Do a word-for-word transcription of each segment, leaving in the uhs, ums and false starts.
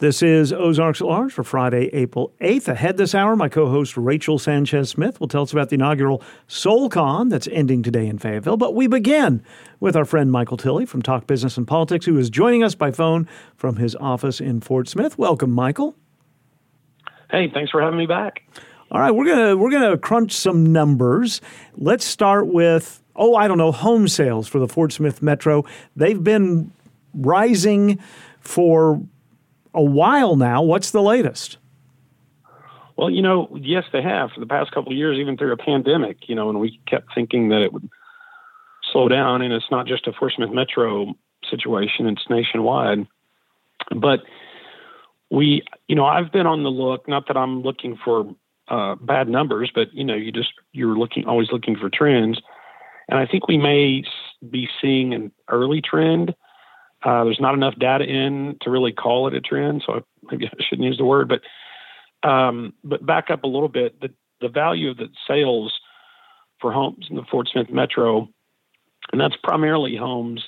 This is Ozarks at Large for Friday, April eighth. Ahead this hour, my co-host Rachel Sanchez Smith will tell us about the inaugural SoulCon that's ending today in Fayetteville. But we begin with our friend Michael Tilley from Talk Business and Politics, who is joining us by phone from his office in Fort Smith. Welcome, Michael. Hey, thanks for having me back. All right, we're gonna we're gonna crunch some numbers. Let's start with oh, I don't know, home sales for the Fort Smith Metro. They've been rising for a while now. What's the latest? Well, you know, yes, they have for the past couple of years, even through a pandemic, you know, and we kept thinking that it would slow down. And it's not just a Fort Smith Metro situation, it's nationwide. But we, you know, I've been on the look, not that I'm looking for uh, bad numbers, but, you know, you just, you're looking, always looking for trends. And I think we may be seeing an early trend. Uh, there's not enough data in to really call it a trend, so I, maybe I shouldn't use the word. But um, but back up a little bit. The, the value of the sales for homes in the Fort Smith Metro, and that's primarily homes.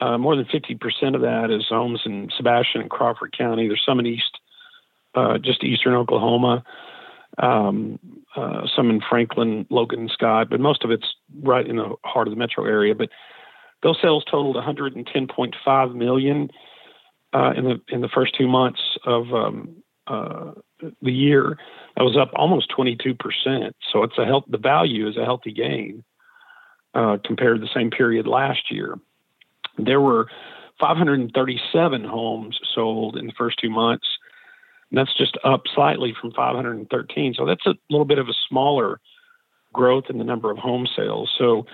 Uh, more than fifty percent of that is homes in Sebastian and Crawford County. There's some in East, uh, just eastern Oklahoma. Um, uh, some in Franklin, Logan, and Scott, but most of it's right in the heart of the metro area. But those sales totaled one hundred ten point five million dollars uh, in the in the first two months of um, uh, the year. That was up almost twenty-two percent. So it's a health, the value is a healthy gain uh, compared to the same period last year. There were five hundred thirty-seven homes sold in the first two months. And that's just up slightly from five hundred thirteen. So that's a little bit of a smaller growth in the number of home sales. So.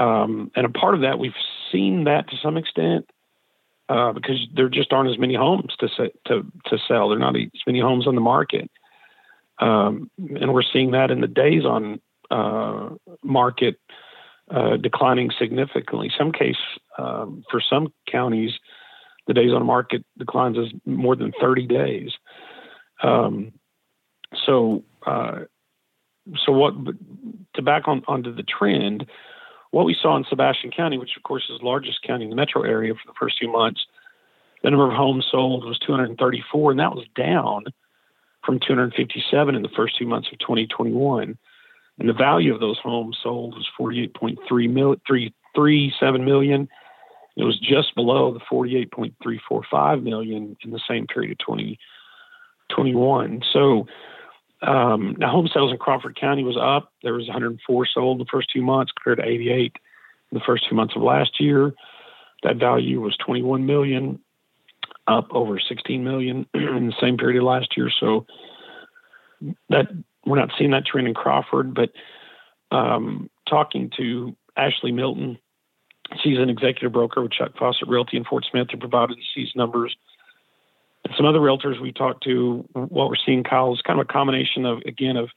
Um, and a part of that, we've seen that to some extent uh, because there just aren't as many homes to, say, to to sell. There are not as many homes on the market. Um, and we're seeing that in the days on uh, market uh, declining significantly. Some case, um, for some counties, the days on market declines as more than thirty days. Um, so uh, so what? To back on, onto the trend, what we saw in Sebastian County, which of course is the largest county in the metro area for the first few months, the number of homes sold was two hundred thirty-four, and that was down from two hundred fifty-seven in the first two months of twenty twenty-one. And the value of those homes sold was forty-eight point three seven million dollars. It was just below the forty-eight point three four five million dollars in the same period of twenty twenty-one. So Um, now, home sales in Crawford County was up. There was one hundred four sold the first two months compared to eighty-eight in the first two months of last year. That value was twenty-one million dollars, up over sixteen million dollars in the same period of last year. So that we're not seeing that trend in Crawford. But um, talking to Ashley Milton, she's an executive broker with Chuck Fawcett Realty in Fort Smith, who provided these numbers. Some other realtors we talked to, what we're seeing, Kyle, is kind of a combination of, again, of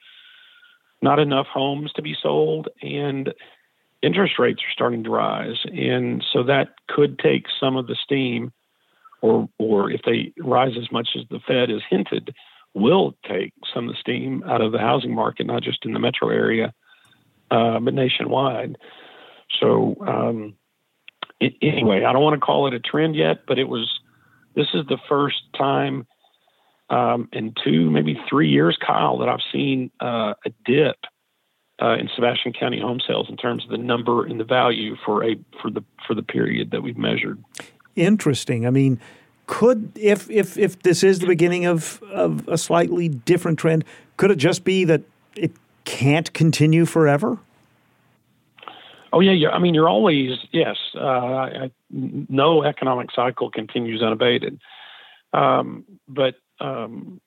not enough homes to be sold, and interest rates are starting to rise. And so that could take some of the steam, or or if they rise as much as the Fed has hinted, will take some of the steam out of the housing market, not just in the metro area, uh, but nationwide. So um, it, anyway, I don't want to call it a trend yet, but it was... This is the first time um, in two, maybe three years, Kyle, that I've seen uh, a dip uh, in Sebastian County home sales in terms of the number and the value for a for the for the period that we've measured. Interesting. I mean, could if if if this is the beginning of, of a slightly different trend, could it just be that it can't continue forever? Oh, yeah, yeah. I mean, you're always, yes, uh, I, no economic cycle continues unabated. Um, but um,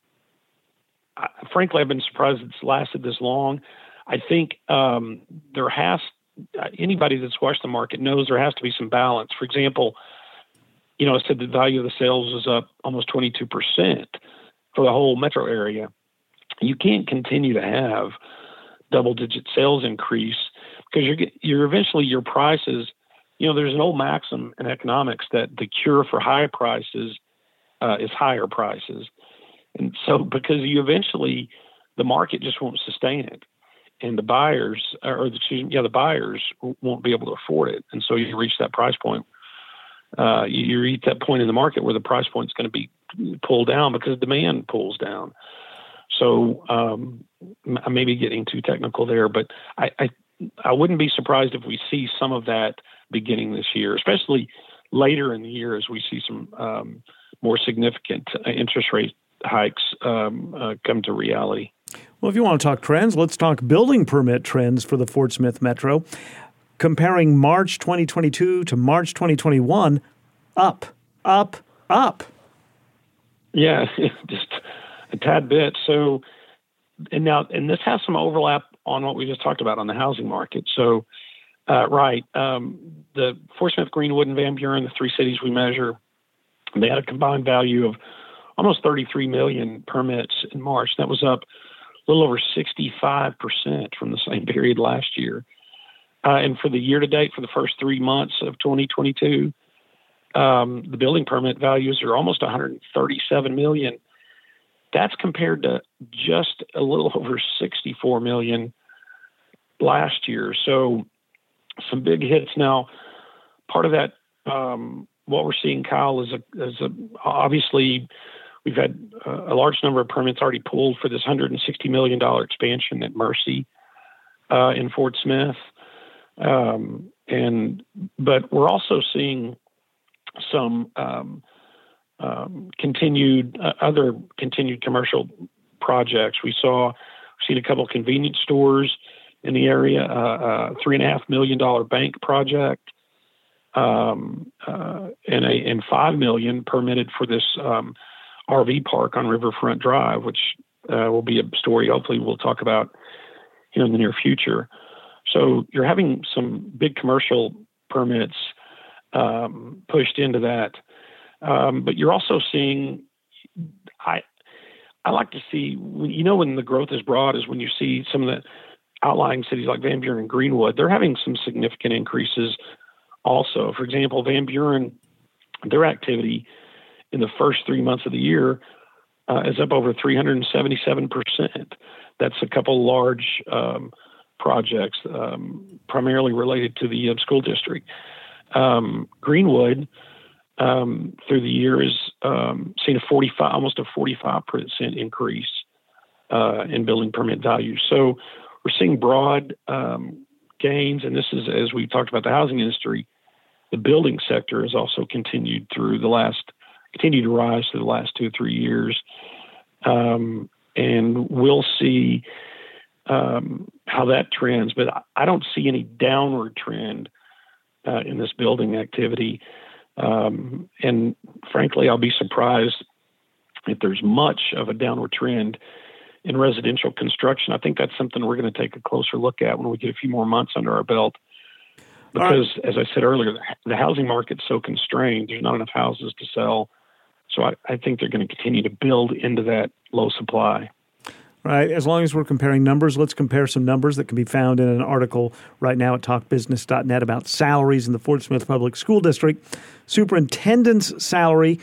I, frankly, I've been surprised it's lasted this long. I think um, there has, anybody that's watched the market knows there has to be some balance. For example, you know, I said the value of the sales was up almost twenty-two percent for the whole metro area. You can't continue to have double-digit sales increase because you're, you're eventually your prices, you know, there's an old maxim in economics that the cure for high prices uh, is higher prices. And so because you eventually, the market just won't sustain it. And the buyers, or the, excuse me, yeah, the buyers won't be able to afford it. And so you reach that price point. Uh, you, you reach that point in the market where the price point is going to be pull down because demand pulls down. So um, I may be getting too technical there, but I, I I wouldn't be surprised if we see some of that beginning this year, especially later in the year as we see some um, more significant interest rate hikes um, uh, come to reality. Well, if you want to talk trends, let's talk building permit trends for the Fort Smith Metro. Comparing March twenty twenty-two to March twenty twenty-one, up, up, up. Yeah, just a tad bit. So, and now, and this has some overlap on what we just talked about on the housing market. So, uh, right, um, the Fort Smith, Greenwood, and Van Buren, the three cities we measure, they had a combined value of almost thirty-three million permits in March. That was up a little over sixty-five percent from the same period last year. Uh, and for the year-to-date, for the first three months of twenty twenty-two, um, the building permit values are almost one hundred thirty-seven million. That's compared to just a little over sixty-four million last year. So some big hits. Now, part of that, um, what we're seeing, Kyle, is, a, is a, obviously we've had a large number of permits already pulled for this one hundred sixty million dollars expansion at Mercy uh, in Fort Smith. Um, and but we're also seeing some um, um, continued uh, other continued commercial projects. We saw we've seen a couple of convenience stores in the area, uh, a three and a half million dollar bank project, um, uh, and a and five million permitted for this um, R V park on Riverfront Drive, which uh, will be a story hopefully we'll talk about you know in the near future. So you're having some big commercial permits um, pushed into that, um, but you're also seeing. I I like to see you know when the growth is broad is when you see some of the outlying cities like Van Buren and Greenwood. They're having some significant increases. Also, for example, Van Buren, their activity in the first three months of the year uh, is up over three hundred seventy-seven percent. That's a couple large. Um, projects, um, primarily related to the uh, school district. Um, Greenwood, um, through the year, has um, seen a forty-five, almost a forty-five percent increase uh, in building permit value. So we're seeing broad um, gains, and this is, as we talked about the housing industry, the building sector has also continued through the last, continued to rise through the last two or three years. Um, and we'll see Um, how that trends, but I don't see any downward trend uh, in this building activity. Um, and frankly, I'll be surprised if there's much of a downward trend in residential construction. I think that's something we're going to take a closer look at when we get a few more months under our belt. Because, All right. As I said earlier, the housing market's so constrained, there's not enough houses to sell. So I, I think they're going to continue to build into that low supply. Right. As long as we're comparing numbers, let's compare some numbers that can be found in an article right now at talk business dot net about salaries in the Fort Smith Public School District. Superintendent's salary,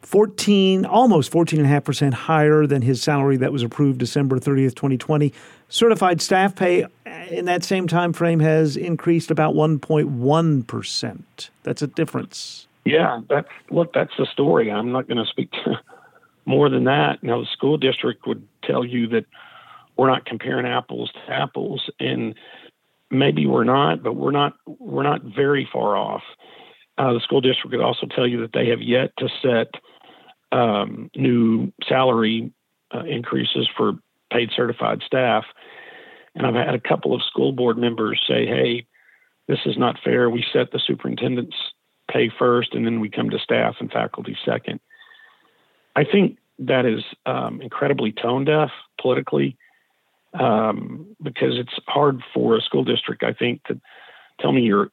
fourteen, almost fourteen point five percent higher than his salary that was approved December thirtieth, twenty twenty. Certified staff pay in that same time frame has increased about one point one percent. That's a difference. Yeah. That's, look, that's the story. I'm not going to speak to more than that. Now, the school district would tell you that we're not comparing apples to apples, and maybe we're not, but we're not we're not very far off. Uh, the school district could also tell you that they have yet to set um, new salary uh, increases for paid certified staff. And I've had a couple of school board members say, hey, this is not fair. We set the superintendent's pay first, and then we come to staff and faculty second. I think that is um, incredibly tone deaf politically um, because it's hard for a school district, I think, to tell me your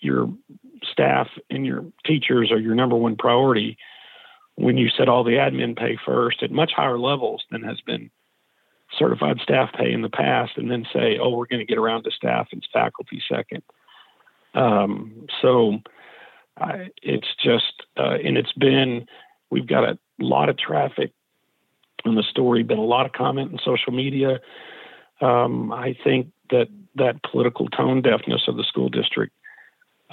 your staff and your teachers are your number one priority when you set all the admin pay first at much higher levels than has been certified staff pay in the past, and then say, oh, we're going to get around to staff and faculty second. Um, so I, it's just, uh, and it's been, we've got a lot of traffic on the story, been a lot of comment on social media. Um, I think that that political tone deafness of the school district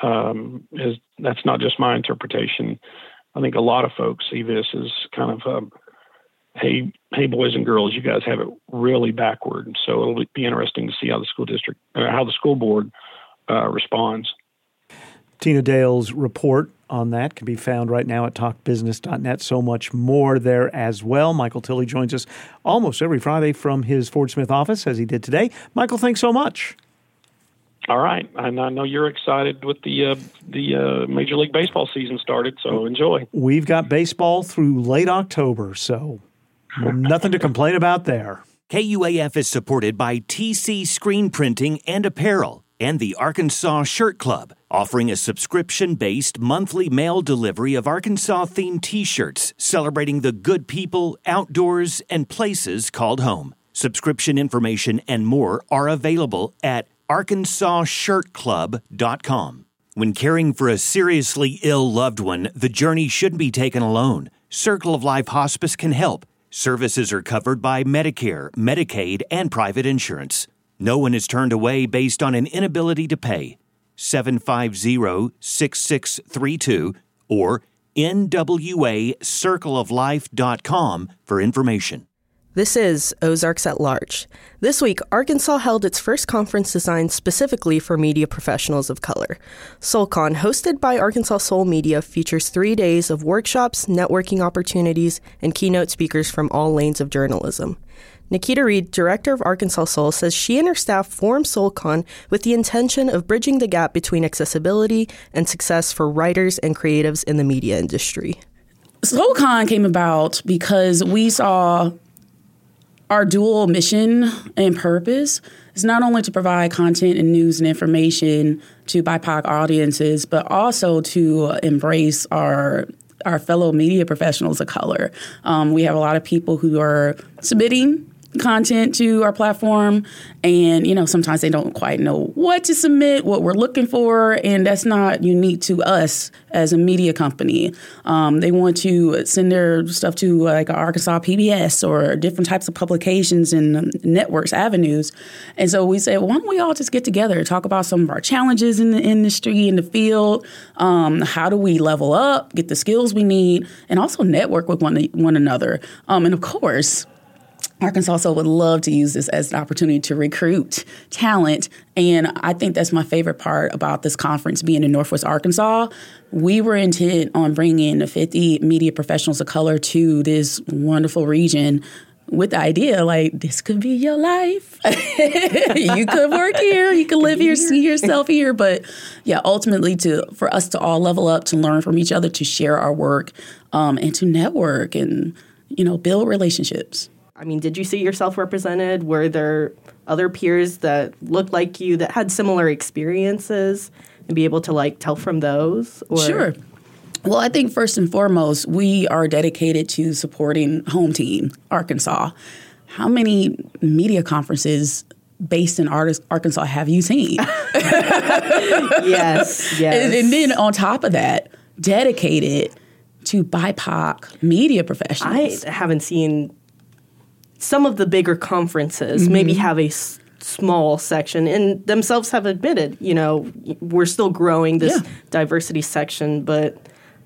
um, is that's not just my interpretation. I think a lot of folks see this as kind of, um, hey, hey, boys and girls, you guys have it really backward. And so it'll be interesting to see how the school district, uh, how the school board uh, responds. Tina Dale's report on that can be found right now at talk business dot net. So much more there as well. Michael Tilley joins us almost every Friday from his Fort Smith office, as he did today. Michael, thanks so much. All right. And I know you're excited with the uh, the uh, Major League Baseball season started, so enjoy. We've got baseball through late October, so nothing to complain about there. K U A F is supported by T C Screen Printing and Apparel and the Arkansas Shirt Club, offering a subscription-based monthly mail delivery of Arkansas-themed T-shirts celebrating the good people, outdoors, and places called home. Subscription information and more are available at arkansas shirt club dot com. When caring for a seriously ill loved one, the journey shouldn't be taken alone. Circle of Life Hospice can help. Services are covered by Medicare, Medicaid, and private insurance. No one is turned away based on an inability to pay. seven five zero, six six three two or n w a circle of life dot com for information. This is Ozarks at Large. This week, Arkansas held its first conference designed specifically for media professionals of color. SoulCon, hosted by Arkansas Soul Media, features three days of workshops, networking opportunities, and keynote speakers from all lanes of journalism. Nikita Reed, director of Arkansas Soul, says she and her staff formed SoulCon with the intention of bridging the gap between accessibility and success for writers and creatives in the media industry. SoulCon came about because we saw our dual mission and purpose is not only to provide content and news and information to B I P O C audiences, but also to embrace our our fellow media professionals of color. Um, we have a lot of people who are submitting content to our platform, and you know sometimes they don't quite know what to submit, what we're looking for, and that's not unique to us as a media company. Um, they want to send their stuff to like Arkansas P B S or different types of publications and networks, avenues, and so we said, why don't we all just get together, talk about some of our challenges in the industry, in the field, um, how do we level up, get the skills we need, and also network with one one another, um, and of course, Arkansas Soul would love to use this as an opportunity to recruit talent. And I think that's my favorite part about this conference being in Northwest Arkansas. We were intent on bringing fifty media professionals of color to this wonderful region with the idea, like, this could be your life. You could work here. You could live here, see yourself here. But, yeah, ultimately to for us to all level up, to learn from each other, to share our work, um, and to network and, you know, build relationships. I mean, did you see yourself represented? Were there other peers that looked like you that had similar experiences and be able to, like, tell from those? Or? Sure. Well, I think first and foremost, we are dedicated to supporting Home Team Arkansas. How many media conferences based in Arkansas have you seen? Yes, yes. And, and then on top of that, dedicated to B I P O C media professionals. I haven't seen... Some of the bigger conferences mm-hmm. maybe have a s- small section and themselves have admitted, you know, we're still growing this yeah. diversity section. But,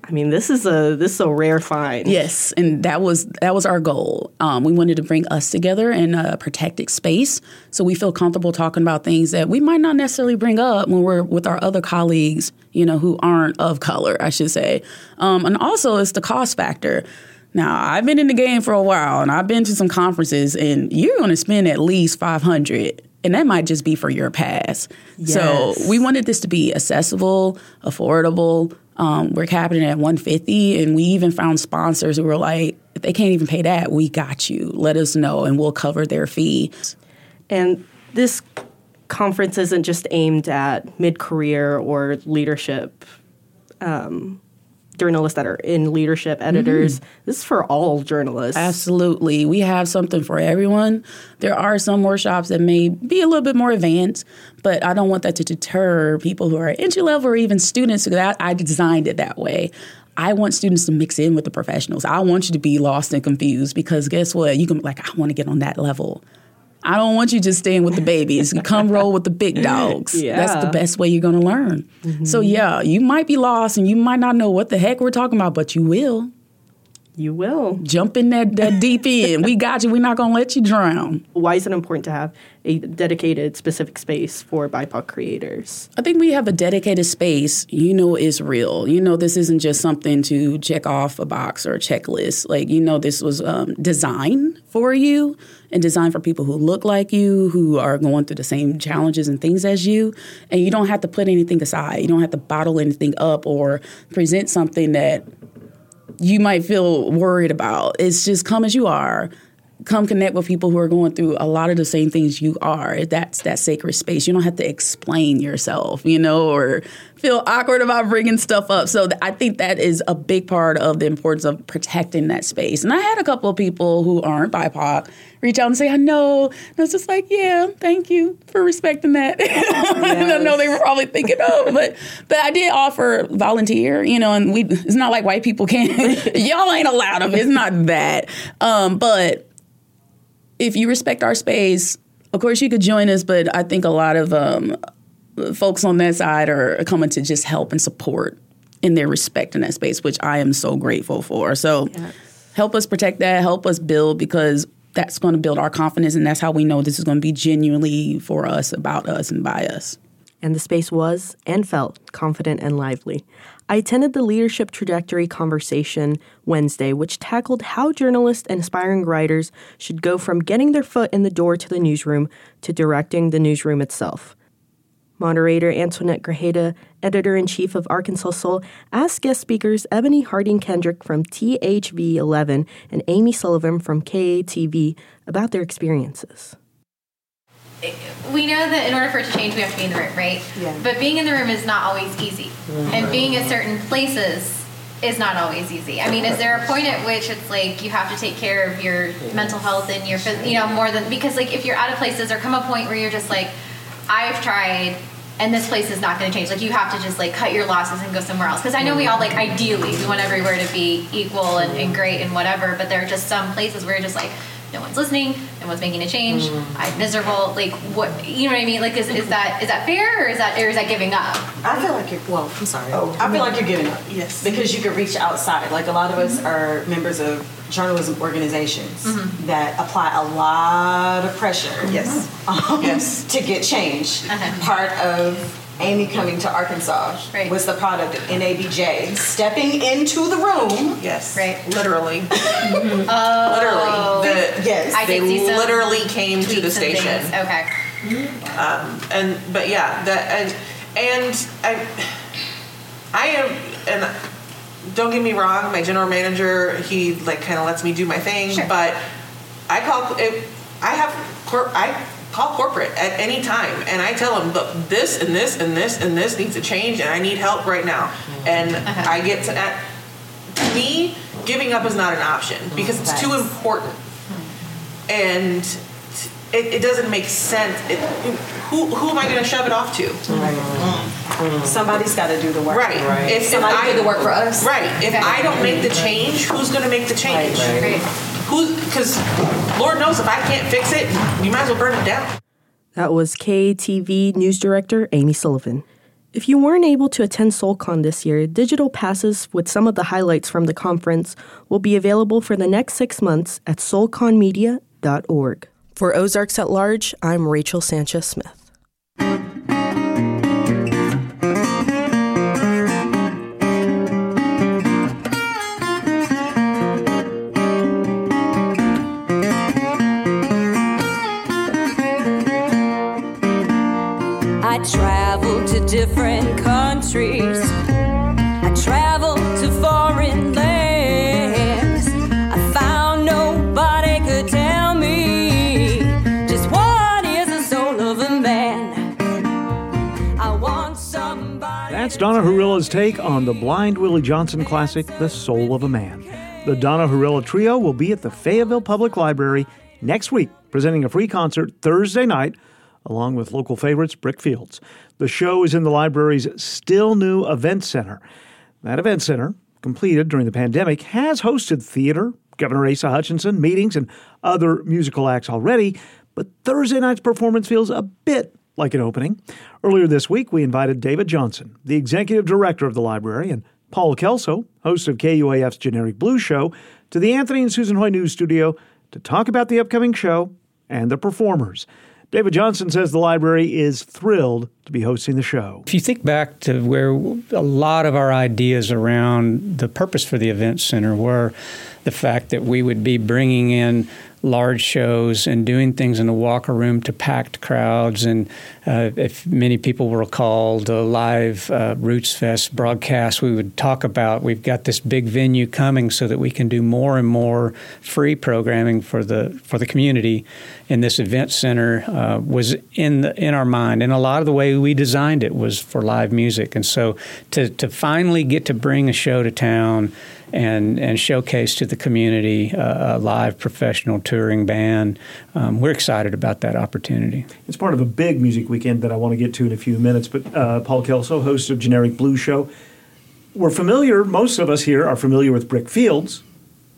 I mean, this is a this is a rare find. Yes. And that was that was our goal. Um, we wanted to bring us together in a protected space so we feel comfortable talking about things that we might not necessarily bring up when we're with our other colleagues, you know, who aren't of color, I should say. Um, and also it's the cost factor. Now, I've been in the game for a while, and I've been to some conferences, and you're going to spend at least five hundred dollars, and that might just be for your pass. Yes. So we wanted this to be accessible, affordable. Um, we're capping it at one hundred fifty dollars, and we even found sponsors who were like, if they can't even pay that, we got you. Let us know, and we'll cover their fee. And this conference isn't just aimed at mid-career or leadership um journalists that are in leadership, editors. Mm-hmm. This is for all journalists. Absolutely. We have something for everyone. There are some workshops that may be a little bit more advanced, but I don't want that to deter people who are entry level or even students. Because I, I designed it that way. I want students to mix in with the professionals. I want you to be lost and confused because guess what? You can be like, I want to get on that level. I don't want you just staying with the babies. Come roll with the big dogs. Yeah. That's the best way you're going to learn. Mm-hmm. So, yeah, you might be lost and you might not know what the heck we're talking about, but you will. You will. Jump in that, that deep end. We got you. We're not going to let you drown. Why is it important to have a dedicated specific space for B I P O C creators? I think we have a dedicated space. You know, it's real. You know, this isn't just something to check off a box or a checklist. Like, you know, this was um, designed for you and designed for people who look like you, who are going through the same challenges and things as you. And you don't have to put anything aside. You don't have to bottle anything up or present something that you might feel worried about. It's just come as you are. Come connect with people who are going through a lot of the same things you are. That's that sacred space. You don't have to explain yourself, you know, or feel awkward about bringing stuff up. So th- I think that is a big part of the importance of protecting that space. And I had a couple of people who aren't B I P O C reach out and say, I know. And I was just like, yeah, thank you for respecting that. And I know they were probably thinking, oh, but but I did offer volunteer, you know, and we it's not like white people can't. Y'all ain't allowed them. It's not that. Um, but if you respect our space, of course, you could join us. But I think a lot of um, folks on that side are coming to just help and support in their respect in that space, which I am so grateful for. So yes. Help us protect that. Help us build, because that's going to build our confidence. And that's how we know this is going to be genuinely for us, about us, and by us. And the space was and felt confident and lively. I attended the Leadership Trajectory Conversation Wednesday, which tackled how journalists and aspiring writers should go from getting their foot in the door to the newsroom to directing the newsroom itself. Moderator Antoinette Grajeda, editor-in-chief of Arkansas Soul, asked guest speakers Ebony Harding-Kendrick from T H V eleven and Amy Sullivan from K A T V about their experiences. We know that in order for it to change, we have to be in the room, right? Yeah. But being in the room is not always easy. Mm-hmm. And being in certain places is not always easy. I mean, is there a point at which it's like you have to take care of your yes. mental health and your, you know, more than, because like if you're out of places, there come a point where you're just like, I've tried and this place is not going to change. Like you have to just like cut your losses and go somewhere else. Because I know we all like ideally we want everywhere to be equal and, and great and whatever. But there are just some places where you're just like, no one's listening, no one's making a change, mm-hmm. I'm miserable, like, what, you know what I mean? Like, is, is that is that fair, or is that, or is that giving up? I feel like you're, well, I'm sorry. Oh. I feel like you're giving up. Yes. Because you can reach outside. Like, a lot of us mm-hmm. are members of journalism organizations mm-hmm. that apply a lot of pressure. Yes. Mm-hmm. Um, yes. To get change. Uh-huh. Part of Amy coming to Arkansas right. was the product of N A B J stepping into the room. Yes, right. Literally, mm-hmm. oh. literally. The, yes, I they literally came to the station. Things. Okay. Um, and but yeah, that and and I, I am and don't get me wrong. My general manager, he like kind of lets me do my thing, sure. but I call it. I have cor- I. Call corporate at any time, and I tell them, look, this and this and this and this needs to change, and I need help right now. And uh-huh. I get to that. To me, giving up is not an option because it's too important, and it, it doesn't make sense. It, who who am I going to shove it off to? Right. Mm. Somebody's got to do the work. Right. right. If, if somebody I, do the work for us. Right. If okay. I don't make the change, who's going to make the change? Right. right. right. Because Lord knows if I can't fix it, you might as well burn it down. That was K A T V News Director Amy Sullivan. If you weren't able to attend SoulCon this year, digital passes with some of the highlights from the conference will be available for the next six months at soul con media dot org. For Ozarks at Large, I'm Rachel Sanchez Smith. Different countries. I traveled to foreign lands. I found nobody could tell me just what is the soul of a man. I want somebody. That's Donna Herula's take on the blind Willie Johnson classic, The Soul of a Man. The Donna Herula Trio will be at the Fayetteville Public Library next week, presenting a free concert Thursday night, along with local favorites, Brick Fields. The show is in the library's still new event center. That event center, completed during the pandemic, has hosted theater, Governor Asa Hutchinson, meetings, and other musical acts already, but Thursday night's performance feels a bit like an opening. Earlier this week, we invited David Johnson, the executive director of the library, and Paul Kelso, host of K U A F's Generic Blues Show, to the Anthony and Susan Hoy News Studio to talk about the upcoming show and the performers. David Johnson says the library is thrilled to be hosting the show. If you think back to where a lot of our ideas around the purpose for the event center were, the fact that we would be bringing in large shows and doing things in the Walker Room to packed crowds, and uh, if many people were called a live uh, Roots Fest broadcast, we would talk about we've got this big venue coming so that we can do more and more free programming for the for the community. And this event center uh, was in the, in our mind, and a lot of the way we designed it was for live music. And so to to finally get to bring a show to town and and showcase to the community uh, a live professional touring band. Um, we're excited about that opportunity. It's part of a big music weekend that I want to get to in a few minutes, but uh, Paul Kelso, host of Generic Blues Show, we're familiar, most of us here are familiar with Brick Fields,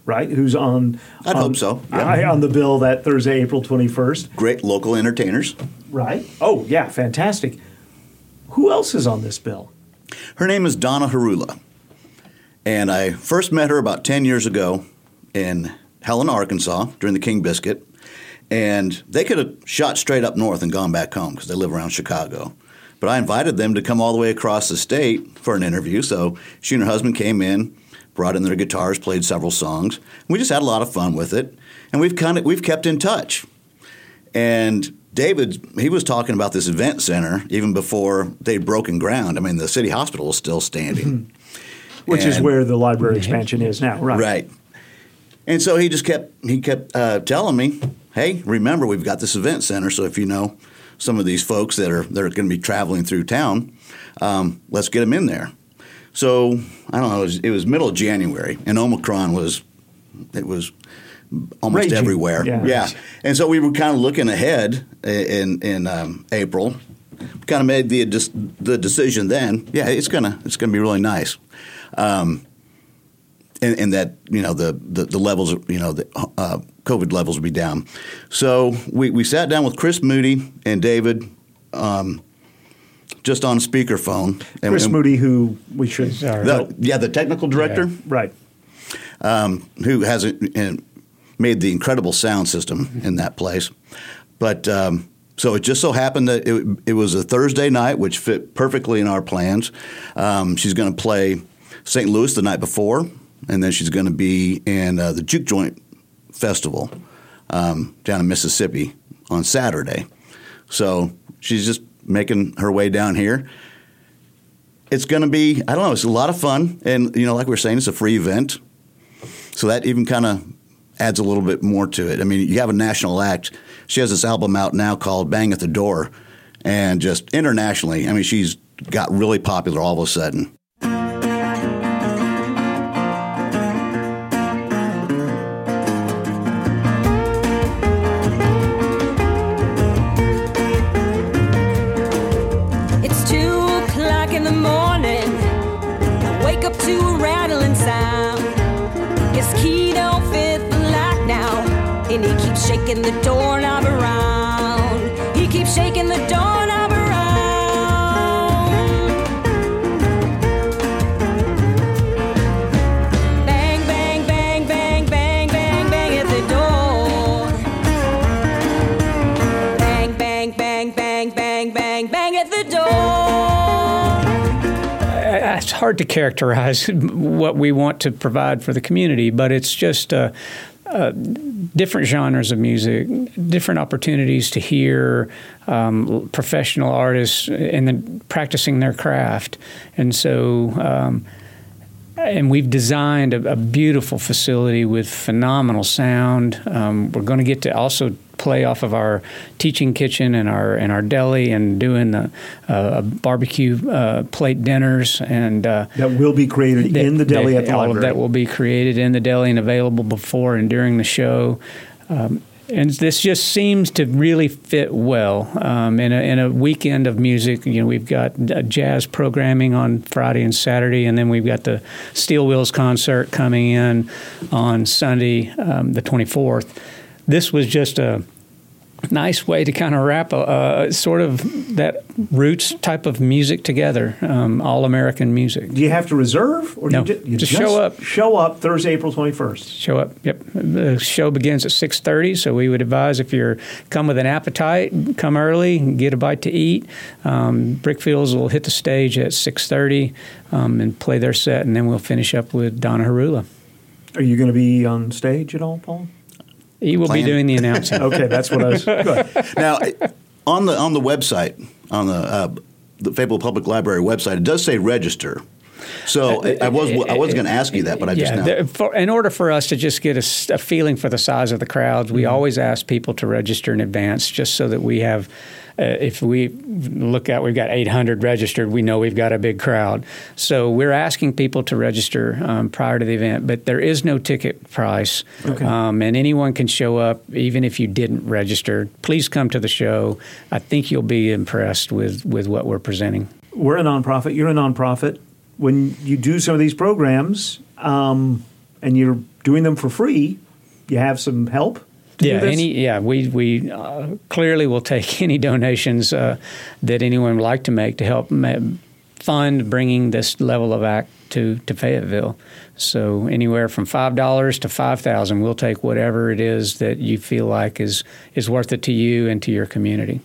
right, who's on, I'd on, hope so. Yeah. on the bill that Thursday, April twenty-first. Great local entertainers. Right. Oh, yeah, fantastic. Who else is on this bill? Her name is Donna Herula. And I first met her about ten years ago in Helen, Arkansas, during the King Biscuit. And they could have shot straight up north and gone back home because they live around Chicago. But I invited them to come all the way across the state for an interview. So she and her husband came in, brought in their guitars, played several songs. We just had a lot of fun with it. And we've kind of we've kept in touch. And David, he was talking about this event center even before they'd broken ground. I mean, the city hospital is still standing. Which and, is where the library expansion is now, right? Right. And so he just kept he kept uh, telling me, "Hey, remember we've got this event center. So if you know some of these folks that are that are going to be traveling through town, um, let's get them in there." So I don't know. It was, it was middle of January, and Omicron was it was almost Raging. everywhere. Yeah. yeah. And so we were kind of looking ahead in in um, April. Kind of made the the decision then. Yeah, it's gonna it's gonna be really nice. Um, and, and that, you know, the, the, the levels, you know, the uh, COVID levels would be down. So we, we sat down with Chris Moody and David um, just on speakerphone. And, Chris and, Moody, who we should – Yeah, the technical director. Yeah. Right. Um, who has a, and made the incredible sound system in that place. But um, so it just so happened that it, it was a Thursday night, which fit perfectly in our plans. Um, she's going to play – Saint Louis the night before, and then she's going to be in uh, the Juke Joint Festival um, down in Mississippi on Saturday. So she's just making her way down here. It's going to be, I don't know, it's a lot of fun. And, you know, like we were saying, it's a free event. So that even kind of adds a little bit more to it. I mean, you have a national act. She has this album out now called Bang at the Door. And just internationally, I mean, she's got really popular all of a sudden. Shaking the doorknob around. He keeps shaking the doorknob around. Bang, bang, bang, bang, bang, bang, bang at the door. Bang, bang, bang, bang, bang, bang, bang at the door. It's hard to characterize what we want to provide for the community, but it's just uh, uh, different genres of music, different opportunities to hear um, professional artists and then practicing their craft. And so, um, and we've designed a, a beautiful facility with phenomenal sound. Um, we're going to get to also play off of our teaching kitchen and our and our deli and doing the uh, barbecue uh, plate dinners and uh, that will be created that, in the deli that, at the all library. Of that will be created in the deli and available before and during the show. Um, and this just seems to really fit well um, in a in a weekend of music. You know, we've got jazz programming on Friday and Saturday, and then we've got the Steel Wheels concert coming in on Sunday, um, the twenty-fourth. This was just a nice way to kind of wrap a, uh, sort of that roots type of music together, um, all-American music. Do you have to reserve? Or no, do you, ju- you just, just show up. Show up Thursday, April twenty-first. Show up, yep. The show begins at six thirty, so we would advise if you're come with an appetite, come early, get a bite to eat. Um, Brick Fields will hit the stage at six thirty um, and play their set, and then we'll finish up with Donna Herula. Are you going to be on stage at all, Paul? He will plan. be doing the announcing. Okay, that's what I was. Good. Now, on the on the website, on the uh, the Fayetteville Public Library website, it does say register. So uh, I was uh, I was going to ask you that, but I yeah, just now. For, in order for us to just get a, a feeling for the size of the crowds, we mm-hmm. always ask people to register in advance, just so that we have. Uh, if we look out, we've got eight hundred registered. We know we've got a big crowd. So we're asking people to register um, prior to the event, but there is no ticket price. Okay. Um, and anyone can show up, even if you didn't register. Please come to the show. I think you'll be impressed with, with what we're presenting. We're a nonprofit. You're a nonprofit. When you do some of these programs um, and you're doing them for free, you have some help. Yeah, any yeah, we we uh, clearly will take any donations uh, that anyone would like to make to help ma- fund bringing this level of act to, to Fayetteville. So anywhere from five dollars to five thousand dollars, we'll take whatever it is that you feel like is is worth it to you and to your community.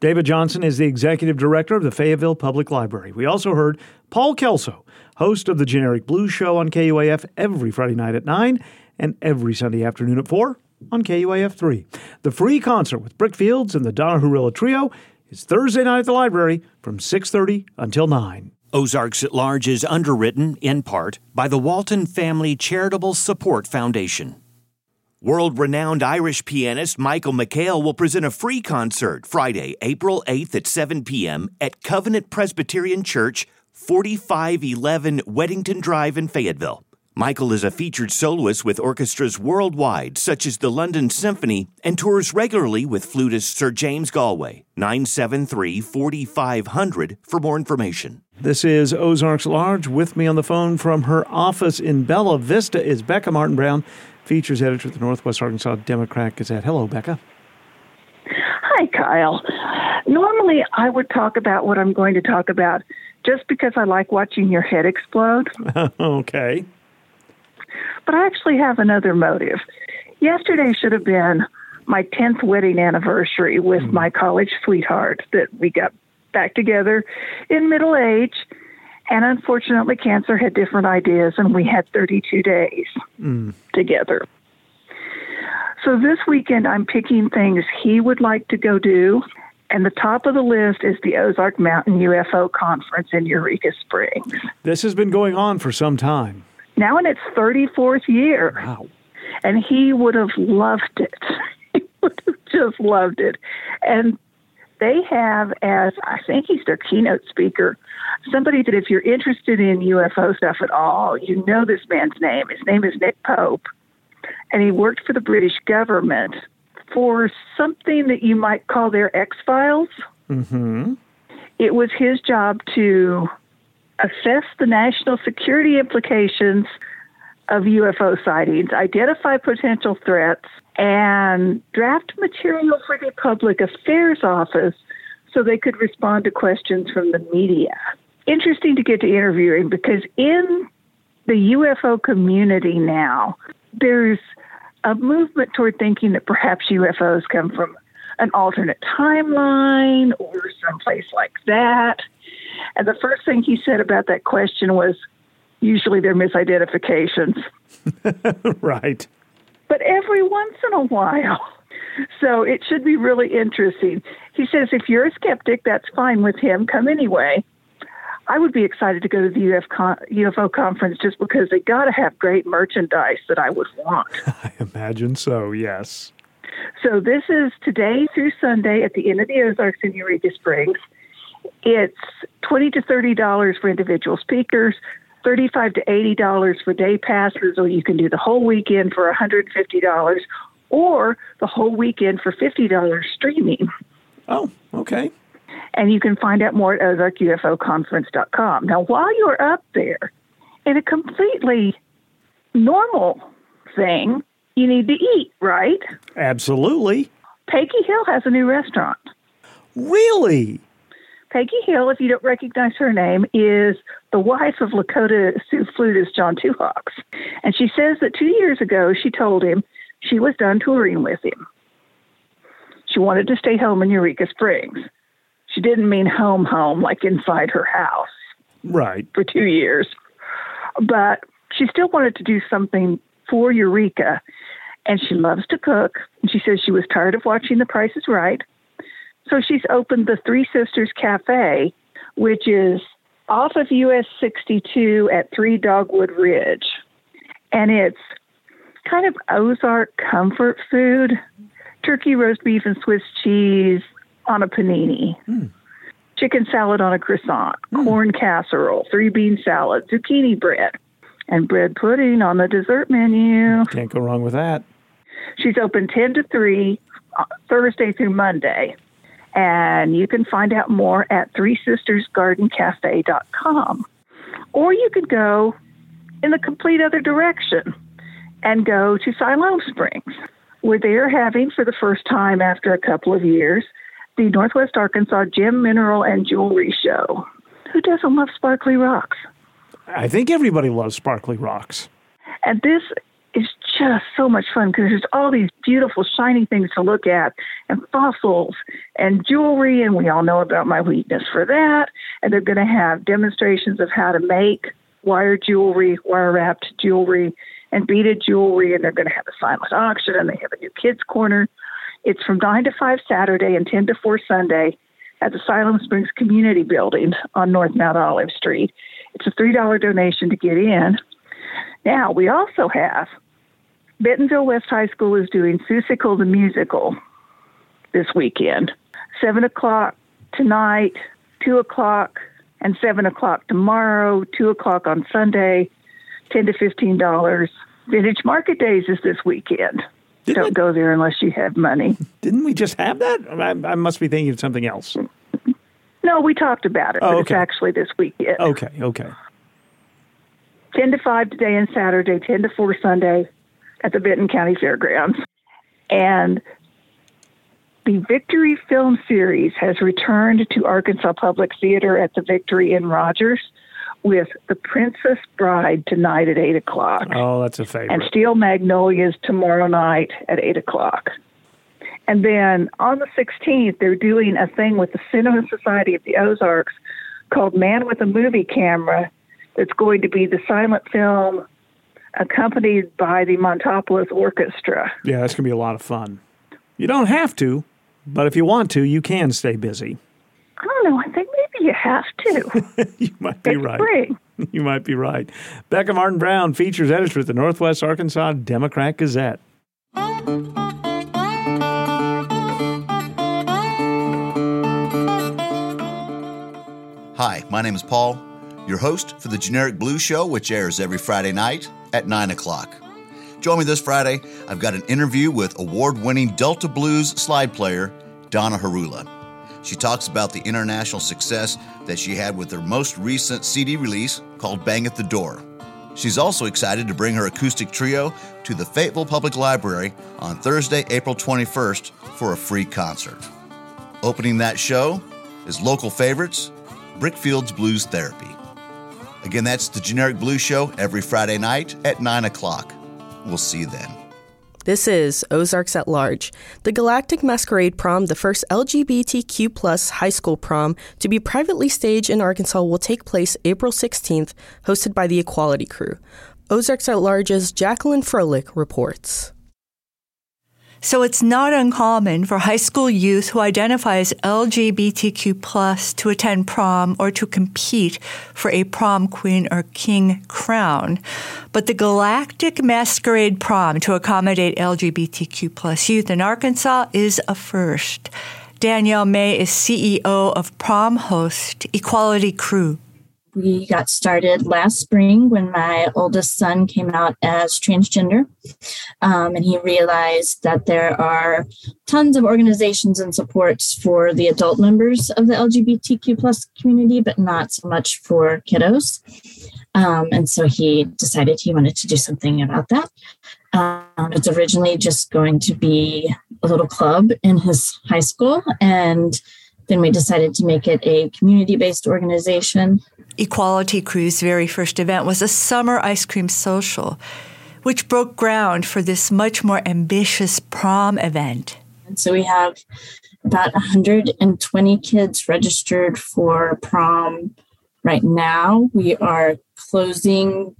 David Johnson is the executive director of the Fayetteville Public Library. We also heard Paul Kelso, host of the Generic Blues Show on K U A F every Friday night at nine and every Sunday afternoon at four. On K U A F three. The free concert with Brick Fields and the Donna Herula Trio is Thursday night at the library from six thirty until nine. Ozarks at Large is underwritten, in part, by the Walton Family Charitable Support Foundation. World-renowned Irish pianist Michael McHale will present a free concert Friday, April eighth at seven p.m. at Covenant Presbyterian Church, forty-five eleven Weddington Drive in Fayetteville. Michael is a featured soloist with orchestras worldwide, such as the London Symphony, and tours regularly with flutist Sir James Galway. nine seven three, four five zero zero for more information. This is Ozarks Large. With me on the phone from her office in Bella Vista is Becca Martin-Brown, features editor at the Northwest Arkansas Democrat Gazette. Hello, Becca. Hi, Kyle. Normally, I would talk about what I'm going to talk about just because I like watching your head explode. Okay. But I actually have another motive. Yesterday should have been my tenth wedding anniversary with mm. my college sweetheart that we got back together in middle age. And unfortunately, cancer had different ideas, and we had thirty-two days mm. together. So this weekend, I'm picking things he would like to go do. And the top of the list is the Ozark Mountain U F O Conference in Eureka Springs. This has been going on for some time. Now in its thirty-fourth year. Wow. And he would have loved it. He would have just loved it. And they have, as I think he's their keynote speaker, somebody that if you're interested in U F O stuff at all, you know this man's name. His name is Nick Pope. And he worked for the British government for something that you might call their X-Files. Mm-hmm. It was his job to assess the national security implications of U F O sightings, identify potential threats, and draft material for the Public Affairs Office so they could respond to questions from the media. Interesting to get to interviewing because in the U F O community now, there's a movement toward thinking that perhaps U F Os come from an alternate timeline or someplace like that. And the first thing he said about that question was, usually they're misidentifications. Right. But every once in a while. So it should be really interesting. He says, if you're a skeptic, that's fine with him. Come anyway. I would be excited to go to the U F O conference just because they got to have great merchandise that I would want. I imagine so, yes. So this is today through Sunday at the end of the Ozarks in Eureka Springs. It's twenty to thirty dollars for individual speakers, thirty-five to eighty dollars for day passes, or you can do the whole weekend for one hundred fifty dollars, or the whole weekend for fifty dollars streaming. Oh, okay. And you can find out more at Ozark U F O Conference dot com. Now, while you're up there, in a completely normal thing, you need to eat, right? Absolutely. Peggy Hill has a new restaurant. Really? Peggy Hill, if you don't recognize her name, is the wife of Lakota Sioux flutist John Two Hawks. And she says that two years ago, she told him she was done touring with him. She wanted to stay home in Eureka Springs. She didn't mean home, home, like inside her house. Right. For two years. But she still wanted to do something for Eureka. And she loves to cook. And she says she was tired of watching The Price is Right. So she's opened the Three Sisters Cafe, which is off of U S sixty-two at Three Dogwood Ridge. And it's kind of Ozark comfort food, turkey, roast beef, and Swiss cheese on a panini, mm. chicken salad on a croissant, mm. corn casserole, three bean salad, zucchini bread, and bread pudding on the dessert menu. Can't go wrong with that. She's open ten to three, Thursday through Monday. And you can find out more at three sisters garden cafe dot com. Or you could go in the complete other direction and go to Siloam Springs, where they are having, for the first time after a couple of years, the Northwest Arkansas Gem, Mineral, and Jewelry Show. Who doesn't love sparkly rocks? I think everybody loves sparkly rocks. And this is just so much fun because there's all these beautiful, shiny things to look at, and fossils and jewelry, and we all know about my weakness for that. And they're going to have demonstrations of how to make wire jewelry, wire-wrapped jewelry, and beaded jewelry, and they're going to have a silent auction, and they have a new kids' corner. It's from nine to five Saturday and ten to four Sunday at the Siloam Springs Community Building on North Mount Olive Street. It's a three dollars donation to get in. Now, we also have Bentonville West High School is doing Seussical the Musical this weekend. seven o'clock tonight, two o'clock, and seven o'clock tomorrow, two o'clock on Sunday, ten to fifteen dollars. Vintage Market Days is this weekend. Didn't Don't it, go there unless you have money. Didn't we just have that? I, I must be thinking of something else. No, we talked about it, oh, but okay. It's actually this weekend. Okay, okay. ten to five today and Saturday, ten to four Sunday at the Benton County Fairgrounds. And the Victory Film Series has returned to Arkansas Public Theater at the Victory in Rogers with The Princess Bride tonight at eight o'clock. Oh, that's a favorite. And Steel Magnolias tomorrow night at eight o'clock. And then on the sixteenth, they're doing a thing with the Cinema Society of the Ozarks called Man with a Movie Camera. It's going to be the silent film accompanied by the Montopolis Orchestra. Yeah, that's going to be a lot of fun. You don't have to, but if you want to, you can stay busy. I don't know. I think maybe you have to. you might be it's right. Spring. You might be right. Becca Martin-Brown, features editor at the Northwest Arkansas Democrat Gazette. Hi, my name is Paul, your host for the Generic Blues Show, which airs every Friday night at nine o'clock. Join me this Friday. I've got an interview with award-winning Delta Blues slide player Donna Herula. She talks about the international success that she had with her most recent C D release called Bang at the Door. She's also excited to bring her acoustic trio to the Fayetteville Public Library on Thursday, April twenty-first for a free concert. Opening that show is local favorites, Brick Fields Blues Therapy. Again, that's the Generic Blues Show every Friday night at nine o'clock. We'll see you then. This is Ozarks at Large, the Galactic Masquerade Prom, the first L G B T Q plus high school prom to be privately staged in Arkansas, will take place April sixteenth, hosted by the Equality Crew. Ozarks at Large's Jacqueline Froelich reports. So it's not uncommon for high school youth who identify as L G B T Q plus to attend prom or to compete for a prom queen or king crown. But the Galactic Masquerade Prom to accommodate L G B T Q plus youth in Arkansas is a first. Danielle May is C E O of prom host Equality Crew. We got started last spring when my oldest son came out as transgender, um, and he realized that there are tons of organizations and supports for the adult members of the L G B T Q plus community, but not so much for kiddos. Um, and so he decided he wanted to do something about that. Um, it's originally just going to be a little club in his high school, and then we decided to make it a community-based organization. Equality Crew's very first event was a summer ice cream social, which broke ground for this much more ambitious prom event. And so we have about one hundred twenty kids registered for prom right now. We are closing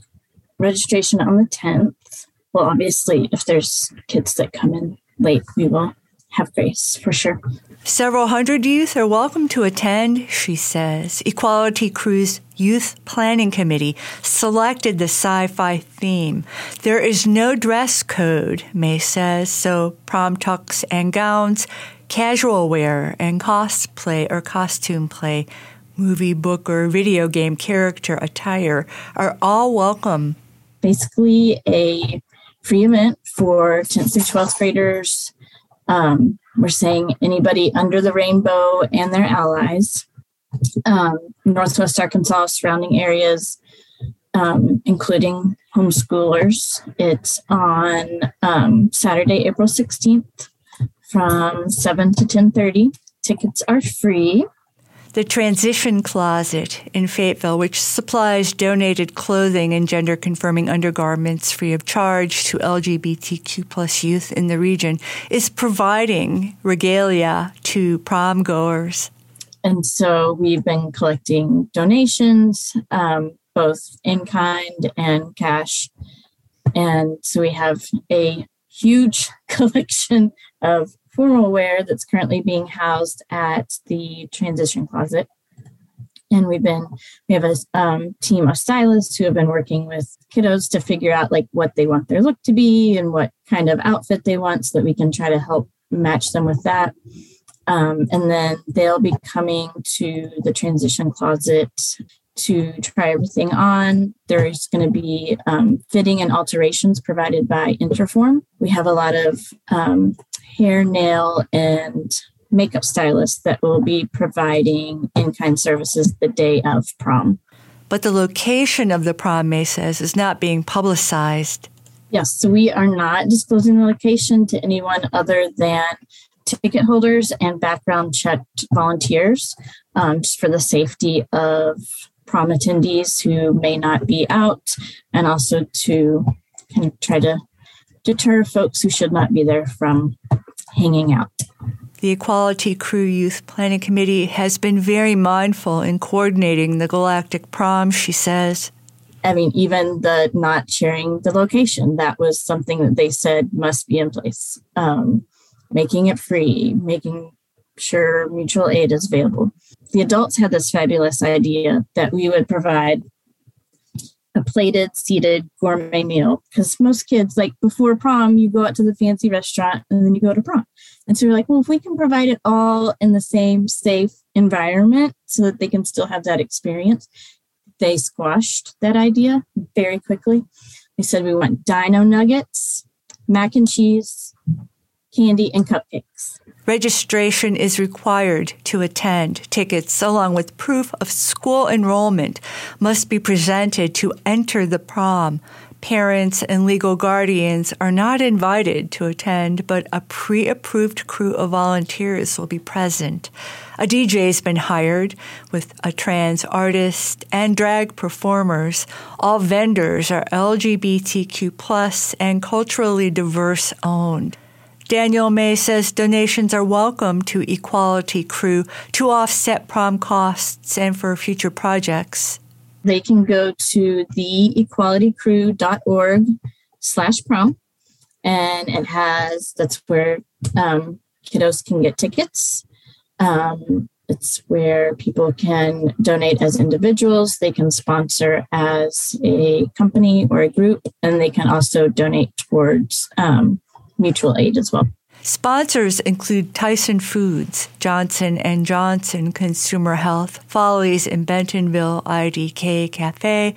registration on the tenth. Well, obviously, if there's kids that come in late, we will have grace for sure. Several hundred youth are welcome to attend, she says. Equality Crew's Youth Planning Committee selected the sci-fi theme. There is no dress code, May says, so prom tucks and gowns, casual wear, and cosplay or costume play, movie, book, or video game character attire are all welcome. Basically a free event for tenth through twelfth graders. Um, we're saying anybody under the rainbow and their allies, um, Northwest Arkansas, surrounding areas, um, including homeschoolers. It's on um, Saturday, April sixteenth from seven to ten thirty. Tickets are free. The Transition Closet in Fayetteville, which supplies donated clothing and gender-confirming undergarments free of charge to L G B T Q plus youth in the region, is providing regalia to prom-goers. And so we've been collecting donations, um, both in-kind and cash. And so we have a huge collection of formal wear that's currently being housed at the Transition Closet. And we've been, we have a um, team of stylists who have been working with kiddos to figure out like what they want their look to be and what kind of outfit they want so that we can try to help match them with that. Um, and then they'll be coming to the Transition Closet to try everything on. There's going to be um, fitting and alterations provided by Interform. We have a lot of um, hair, nail, and makeup stylists that will be providing in-kind services the day of prom. But the location of the prom, May says, is not being publicized. Yes, so we are not disclosing the location to anyone other than ticket holders and background-checked volunteers, um, just for the safety of prom attendees who may not be out, and also to kind of try to deter folks who should not be there from hanging out. The Equality Crew Youth Planning Committee has been very mindful in coordinating the Galactic Prom, she says. I mean, even the not sharing the location, that was something that they said must be in place. Um, making it free, making sure mutual aid is available. The adults had this fabulous idea that we would provide a plated, seated gourmet meal. Because most kids, like before prom, you go out to the fancy restaurant and then you go to prom. And so we're like, well, if we can provide it all in the same safe environment so that they can still have that experience, they squashed that idea very quickly. They said we want dino nuggets, mac and cheese, candy, and cupcakes. Registration is required to attend. Tickets, along with proof of school enrollment, must be presented to enter the prom. Parents and legal guardians are not invited to attend, but a pre-approved crew of volunteers will be present. A D J has been hired with a trans artist and drag performers. All vendors are L G B T Q plus and culturally diverse owned. Daniel May says donations are welcome to Equality Crew to offset prom costs and for future projects. They can go to theequalitycrew.org slash prom, and it has, that's where um, kiddos can get tickets. Um, it's where people can donate as individuals. They can sponsor as a company or a group, and they can also donate towards um mutual aid as well. Sponsors include Tyson Foods, Johnson and Johnson Consumer Health, Follies in Bentonville, I D K Cafe,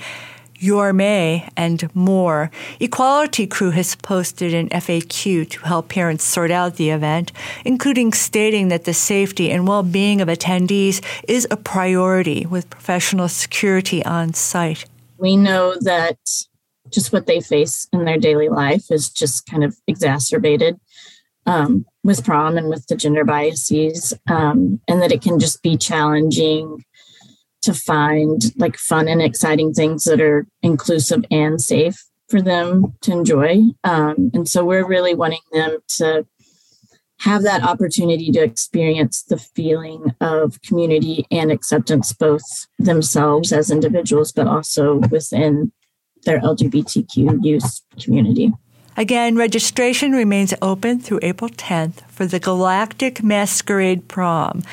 Gourmet, and more. Equality Crew has posted an F A Q to help parents sort out the event, including stating that the safety and well-being of attendees is a priority with professional security on site. We know that just what they face in their daily life is just kind of exacerbated um, with prom and with the gender biases, um, and that it can just be challenging to find like fun and exciting things that are inclusive and safe for them to enjoy. Um, and so we're really wanting them to have that opportunity to experience the feeling of community and acceptance, both themselves as individuals, but also within their L G B T Q youth community. Again, registration remains open through April tenth for the Galactic Masquerade Prom,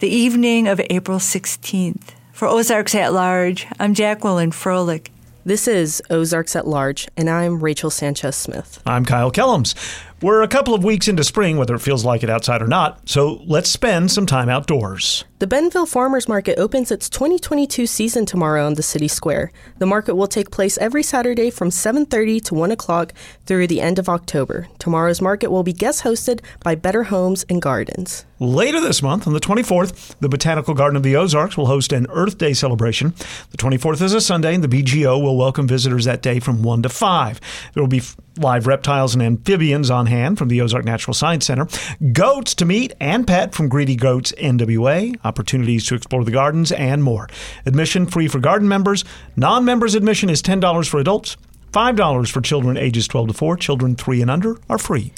the evening of April sixteenth. For Ozarks at Large, I'm Jacqueline Froelich. This is Ozarks at Large, and I'm Rachel Sanchez Smith. I'm Kyle Kellums. We're a couple of weeks into spring, whether it feels like it outside or not, so let's spend some time outdoors. The Bentonville Farmers Market opens its twenty twenty-two season tomorrow on the city square. The market will take place every Saturday from seven thirty to one o'clock through the end of October. Tomorrow's market will be guest hosted by Better Homes and Gardens. Later this month, on the twenty-fourth, the Botanical Garden of the Ozarks will host an Earth Day celebration. The twenty-fourth is a Sunday, and the B G O will welcome visitors that day from one to five. There will be live reptiles and amphibians on hand from the Ozark Natural Science Center, goats to meet and pet from Greedy Goats N W A, opportunities to explore the gardens, and more. Admission free for garden members. Non-members admission is ten dollars for adults, five dollars for children ages twelve to four. Children three and under are free.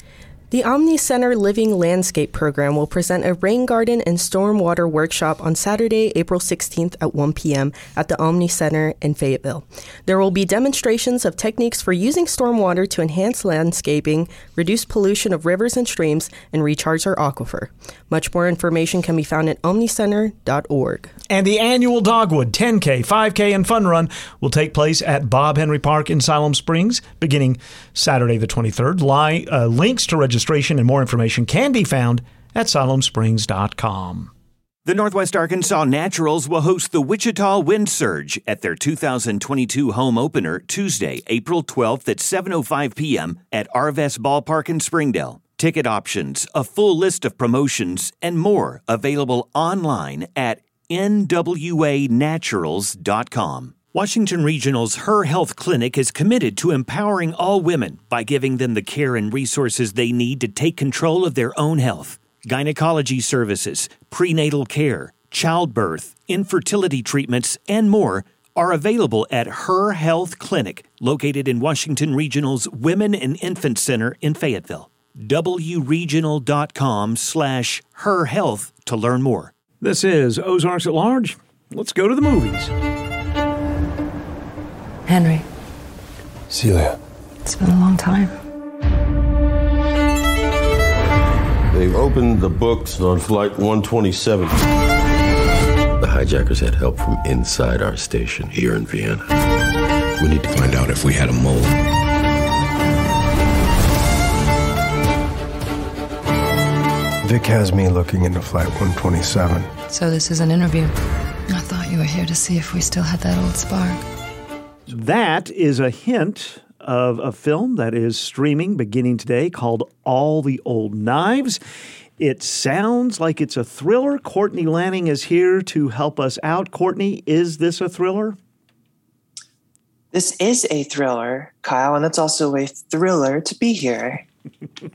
The Omni Center Living Landscape Program will present a rain garden and stormwater workshop on Saturday, April sixteenth at one p.m. at the Omni Center in Fayetteville. There will be demonstrations of techniques for using stormwater to enhance landscaping, reduce pollution of rivers and streams, and recharge our aquifer. Much more information can be found at omni center dot org. And the annual Dogwood ten K, five K, and Fun Run will take place at Bob Henry Park in Siloam Springs beginning Saturday the twenty-third. Li- uh, links to register Registration and more information can be found at Siloam Springs dot com. The Northwest Arkansas Naturals will host the Wichita Wind Surge at their two thousand twenty-two home opener Tuesday, April twelfth at seven oh five p.m. at Arvest Ballpark in Springdale. Ticket options, a full list of promotions, and more available online at N W A naturals dot com. Washington Regional's Her Health Clinic is committed to empowering all women by giving them the care and resources they need to take control of their own health. Gynecology services, prenatal care, childbirth, infertility treatments, and more are available at Her Health Clinic, located in Washington Regional's Women and Infant Center in Fayetteville. W regional dot com slash her health to learn more. This is Ozarks at Large. Let's go to the movies. Henry. Celia. It's been a long time. They've opened the books on Flight one twenty-seven. The hijackers had help from inside our station here in Vienna. We need to find out if we had a mole. Vic has me looking into Flight one twenty-seven. So this is an interview. I thought you were here to see if we still had that old spark. That is a hint of a film that is streaming beginning today called All the Old Knives. It sounds like it's a thriller. Courtney Lanning is here to help us out. Courtney, is this a thriller? This is a thriller, Kyle, and it's also a thriller to be here.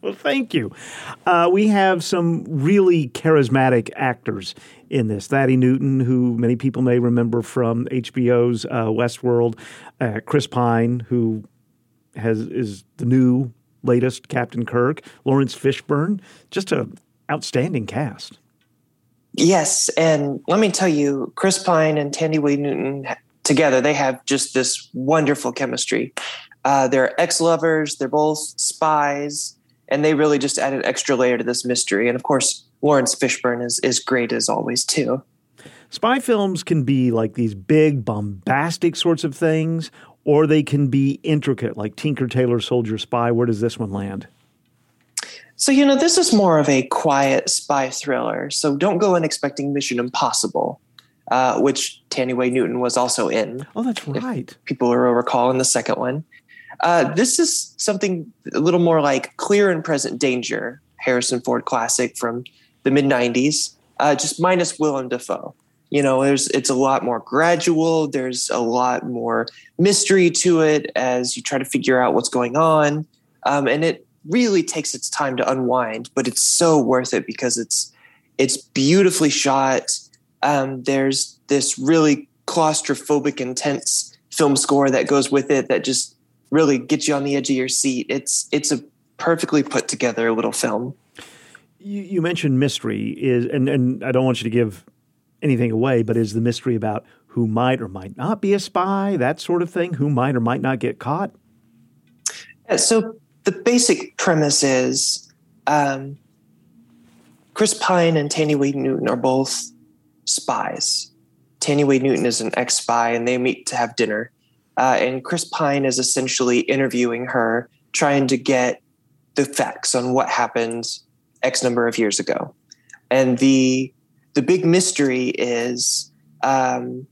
Well, thank you. Uh, we have some really charismatic actors in this. Thady Newton, who many people may remember from H B O's uh, Westworld. Uh, Chris Pine, who has is the new latest Captain Kirk. Lawrence Fishburne. Just an outstanding cast. Yes, and let me tell you, Chris Pine and Tandy Wade-Newton together, they have just this wonderful chemistry. Uh, they're ex-lovers, they're both spies, and they really just add an extra layer to this mystery. And, of course, Lawrence Fishburne is, is great as always, too. Spy films can be like these big, bombastic sorts of things, or they can be intricate, like Tinker, Tailor, Soldier, Spy. Where does this one land? So, you know, this is more of a quiet spy thriller, so don't go in expecting Mission Impossible. Uh, which Tandy Wade-Newton was also in. Oh, that's right. If people will recall in the second one. Uh, this is something a little more like Clear and Present Danger, Harrison Ford classic from the mid-nineties, uh, just minus Willem Dafoe. You know, there's it's a lot more gradual. There's a lot more mystery to it as you try to figure out what's going on. Um, and it really takes its time to unwind, but it's so worth it because it's it's beautifully shot. Um, there's this really claustrophobic, intense film score that goes with it that just really gets you on the edge of your seat. It's it's a perfectly put together little film. You, you mentioned mystery is, and, and I don't want you to give anything away, but is the mystery about who might or might not be a spy, that sort of thing, who might or might not get caught? Yeah, so the basic premise is um, Chris Pine and Taney Wade Newton are both spies. Taney Wade Newton is an ex-spy, and they meet to have dinner. Uh, and Chris Pine is essentially interviewing her, trying to get the facts on what happened X number of years ago. And the the big mystery is um,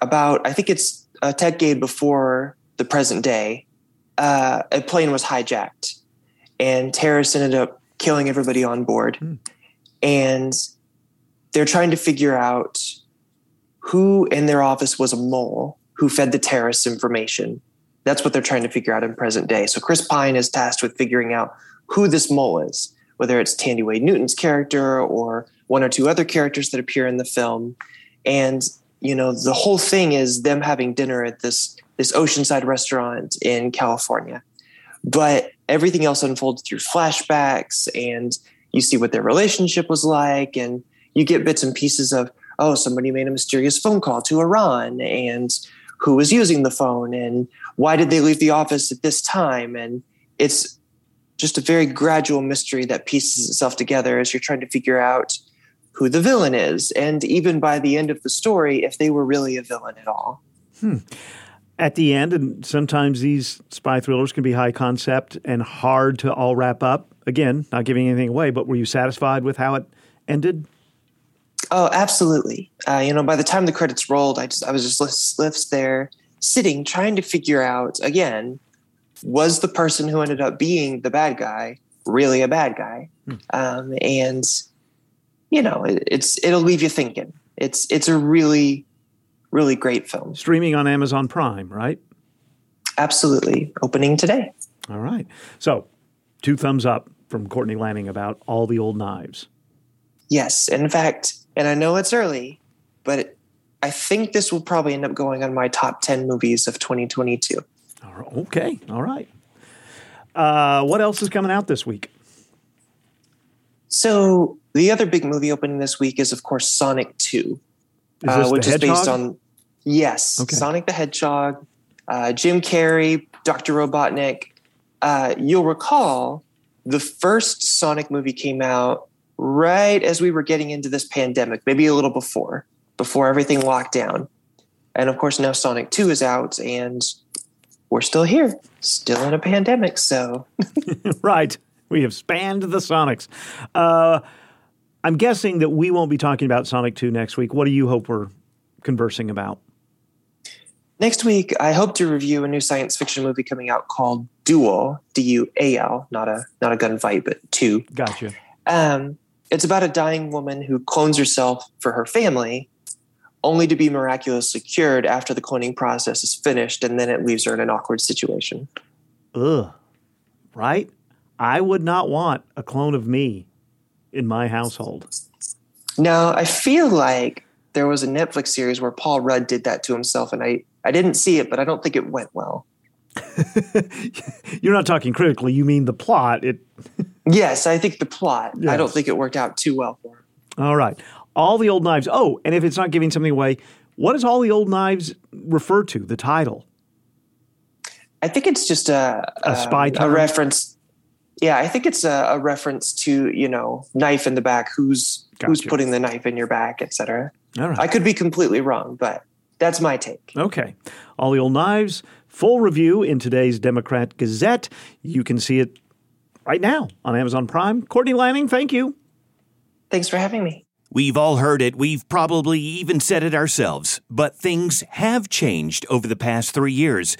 about, I think it's a decade before the present day, uh, a plane was hijacked, and terrorists ended up killing everybody on board. Mm. And they're trying to figure out who in their office was a mole who fed the terrorists information. That's what they're trying to figure out in present day. So Chris Pine is tasked with figuring out who this mole is, whether it's Tandy Wade Newton's character or one or two other characters that appear in the film. And, you know, the whole thing is them having dinner at this, this oceanside restaurant in California. But everything else unfolds through flashbacks, and you see what their relationship was like, and you get bits and pieces of, oh, somebody made a mysterious phone call to Iran, and who was using the phone, and why did they leave the office at this time? And it's just a very gradual mystery that pieces itself together as you're trying to figure out who the villain is. And even by the end of the story, if they were really a villain at all. Hmm. At the end, and sometimes these spy thrillers can be high concept and hard to all wrap up. Again, not giving anything away, but were you satisfied with how it ended? Oh, absolutely. Uh, you know, by the time the credits rolled, I just I was just left there sitting, trying to figure out, again, was the person who ended up being the bad guy really a bad guy? Mm. Um, and, you know, it, it's it'll leave you thinking. It's it's a really, really great film. Streaming on Amazon Prime, right? Absolutely. Opening today. All right. So two thumbs up from Courtney Lanning about All the Old Knives. Yes. In fact, and I know it's early, but it, I think this will probably end up going on my top ten movies of twenty twenty-two. Okay. All right. Uh, what else is coming out this week? So the other big movie opening this week is, of course, Sonic two, uh, which is based on, yes, okay. Sonic the Hedgehog, uh, Jim Carrey, Doctor Robotnik. Uh, you'll recall the first Sonic movie came out right as we were getting into this pandemic, maybe a little before, before everything locked down. And, of course, now Sonic two is out, and we're still here, still in a pandemic, so. Right. We have spanned the Sonics. Uh, I'm guessing that we won't be talking about Sonic two next week. What do you hope we're conversing about? Next week, I hope to review a new science fiction movie coming out called Duel, D U A L, not a not a gunfight, but two. Gotcha. Um, it's about a dying woman who clones herself for her family, only to be miraculously cured after the cloning process is finished, and then it leaves her in an awkward situation. Ugh. Right? I would not want a clone of me in my household. Now, I feel like there was a Netflix series where Paul Rudd did that to himself, and I, I didn't see it, but I don't think it went well. You're not talking critically. You mean the plot. It. Yes, I think the plot. Yes. I don't think it worked out too well for him. All right. All the Old Knives. Oh, and if it's not giving something away, what does All the Old Knives refer to, the title? I think it's just a, a, a spy title. A reference. Yeah, I think it's a, a reference to, you know, knife in the back, who's gotcha. who's putting the knife in your back, et cetera. All right. I could be completely wrong, but that's my take. Okay. All the Old Knives, full review in today's Democrat Gazette. You can see it right now on Amazon Prime. Courtney Lanning, thank you. Thanks for having me. We've all heard it. We've probably even said it ourselves. But things have changed over the past three years.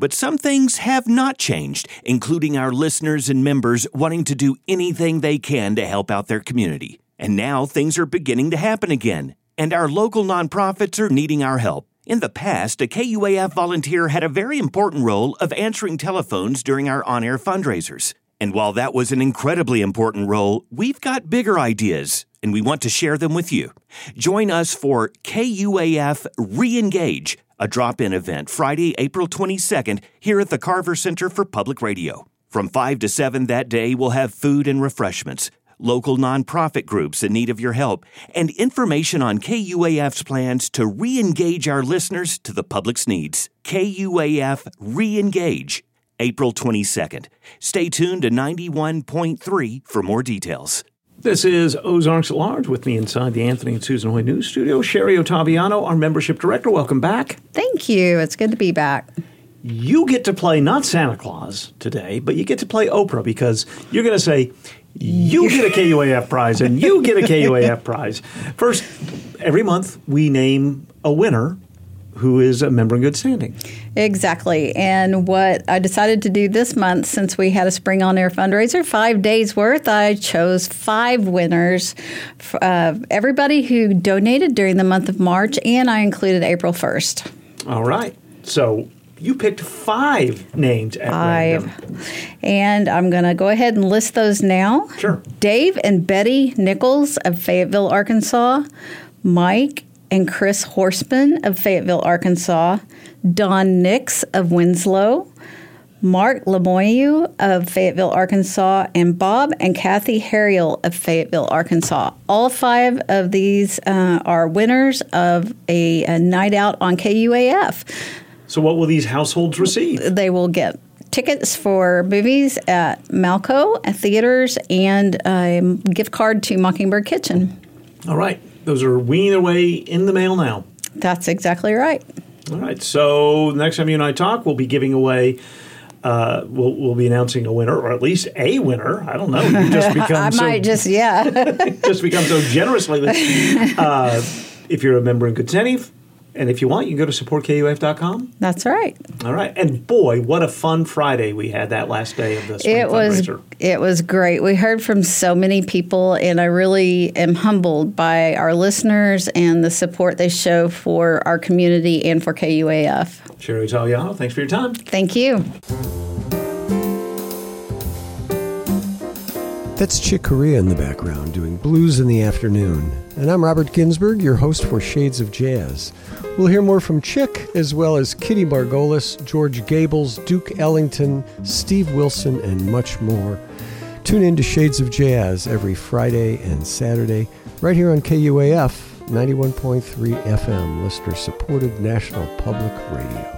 But some things have not changed, including our listeners and members wanting to do anything they can to help out their community. And now things are beginning to happen again. And our local nonprofits are needing our help. In the past, a K U A F volunteer had a very important role of answering telephones during our on-air fundraisers. And while that was an incredibly important role, we've got bigger ideas, and we want to share them with you. Join us for K U A F Reengage, a drop-in event Friday, April twenty-second, here at the Carver Center for Public Radio. From five to seven that day, we'll have food and refreshments, local nonprofit groups in need of your help, and information on K U A F's plans to re-engage our listeners to the public's needs. K U A F Reengage, April twenty-second. Stay tuned to ninety-one point three for more details. This is Ozarks at Large. With me inside the Anthony and Susan Hoy News Studio, Sherry Ottaviano, our membership director. Welcome back. Thank you. It's good to be back. You get to play not Santa Claus today, but you get to play Oprah, because you're going to say, you get a K U A F prize and you get a K U A F prize. First, every month we name a winner who is a member in good standing. Exactly. And what I decided to do this month, since we had a Spring On Air fundraiser, five days worth, I chose five winners, uh, everybody who donated during the month of March, and I included April first. All right. So you picked five names at five. Random. And I'm going to go ahead and list those now. Sure. Dave and Betty Nichols of Fayetteville, Arkansas. Mike and Chris Horseman of Fayetteville, Arkansas. Don Nix of Winslow. Mark Lemoyeux of Fayetteville, Arkansas. And Bob and Kathy Harriel of Fayetteville, Arkansas. All five of these uh, are winners of a, a night out on K U A F. So what will these households receive? They will get tickets for movies at Malco, at theaters, and a gift card to Mockingbird Kitchen. All right. Those are wean away in the mail now. That's exactly right. All right. So next time you and I talk, we'll be giving away Uh, we'll, we'll be announcing a winner, or at least a winner. I don't know. You just become I so, might just, yeah. just become so generous lately. Uh, if you're a member in good standing. And if you want, you can go to support K U A F dot com. That's right. All right. And boy, what a fun Friday we had that last day of the spring it fundraiser. Was, it was great. We heard from so many people, and I really am humbled by our listeners and the support they show for our community and for K U A F. Sherry Italiano, thanks for your time. Thank you. That's Chick Corea in the background doing Blues in the Afternoon. And I'm Robert Ginsberg, your host for Shades of Jazz. We'll hear more from Chick, as well as Kitty Margolis, George Gables, Duke Ellington, Steve Wilson, and much more. Tune in to Shades of Jazz every Friday and Saturday, right here on K U A F ninety-one point three F M, listener-supported National Public Radio.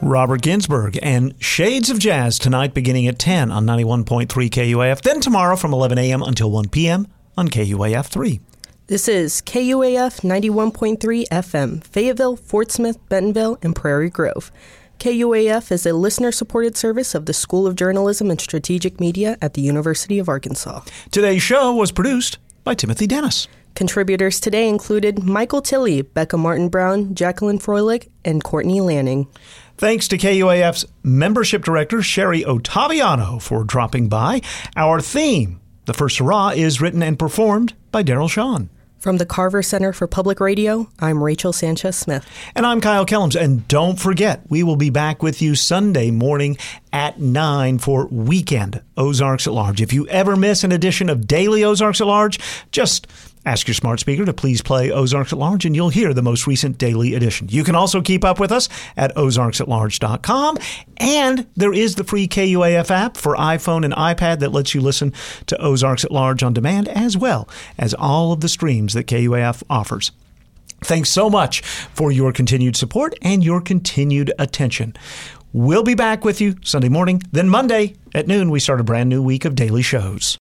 Robert Ginsberg and Shades of Jazz tonight beginning at ten on ninety-one point three K U A F, then tomorrow from eleven a.m. until one p.m. on K U A F three. This is K U A F ninety-one point three F M, Fayetteville, Fort Smith, Bentonville, and Prairie Grove. K U A F is a listener-supported service of the School of Journalism and Strategic Media at the University of Arkansas. Today's show was produced by Timothy Dennis. Contributors today included Michael Tilley, Becca Martin-Brown, Jacqueline Froelich, and Courtney Lanning. Thanks to K U A F's membership director, Sherry Ottaviano, for dropping by. Our theme, The First Hurrah, is written and performed by Daryl Sean. From the Carver Center for Public Radio, I'm Rachel Sanchez Smith. And I'm Kyle Kellums. And don't forget, we will be back with you Sunday morning at nine for Weekend Ozarks at Large. If you ever miss an edition of Daily Ozarks at Large, just ask your smart speaker to please play Ozarks at Large, and you'll hear the most recent daily edition. You can also keep up with us at ozarks at large dot com, and there is the free K U A F app for iPhone and iPad that lets you listen to Ozarks at Large on demand, as well as all of the streams that K U A F offers. Thanks so much for your continued support and your continued attention. We'll be back with you Sunday morning, then Monday at noon we start a brand new week of daily shows.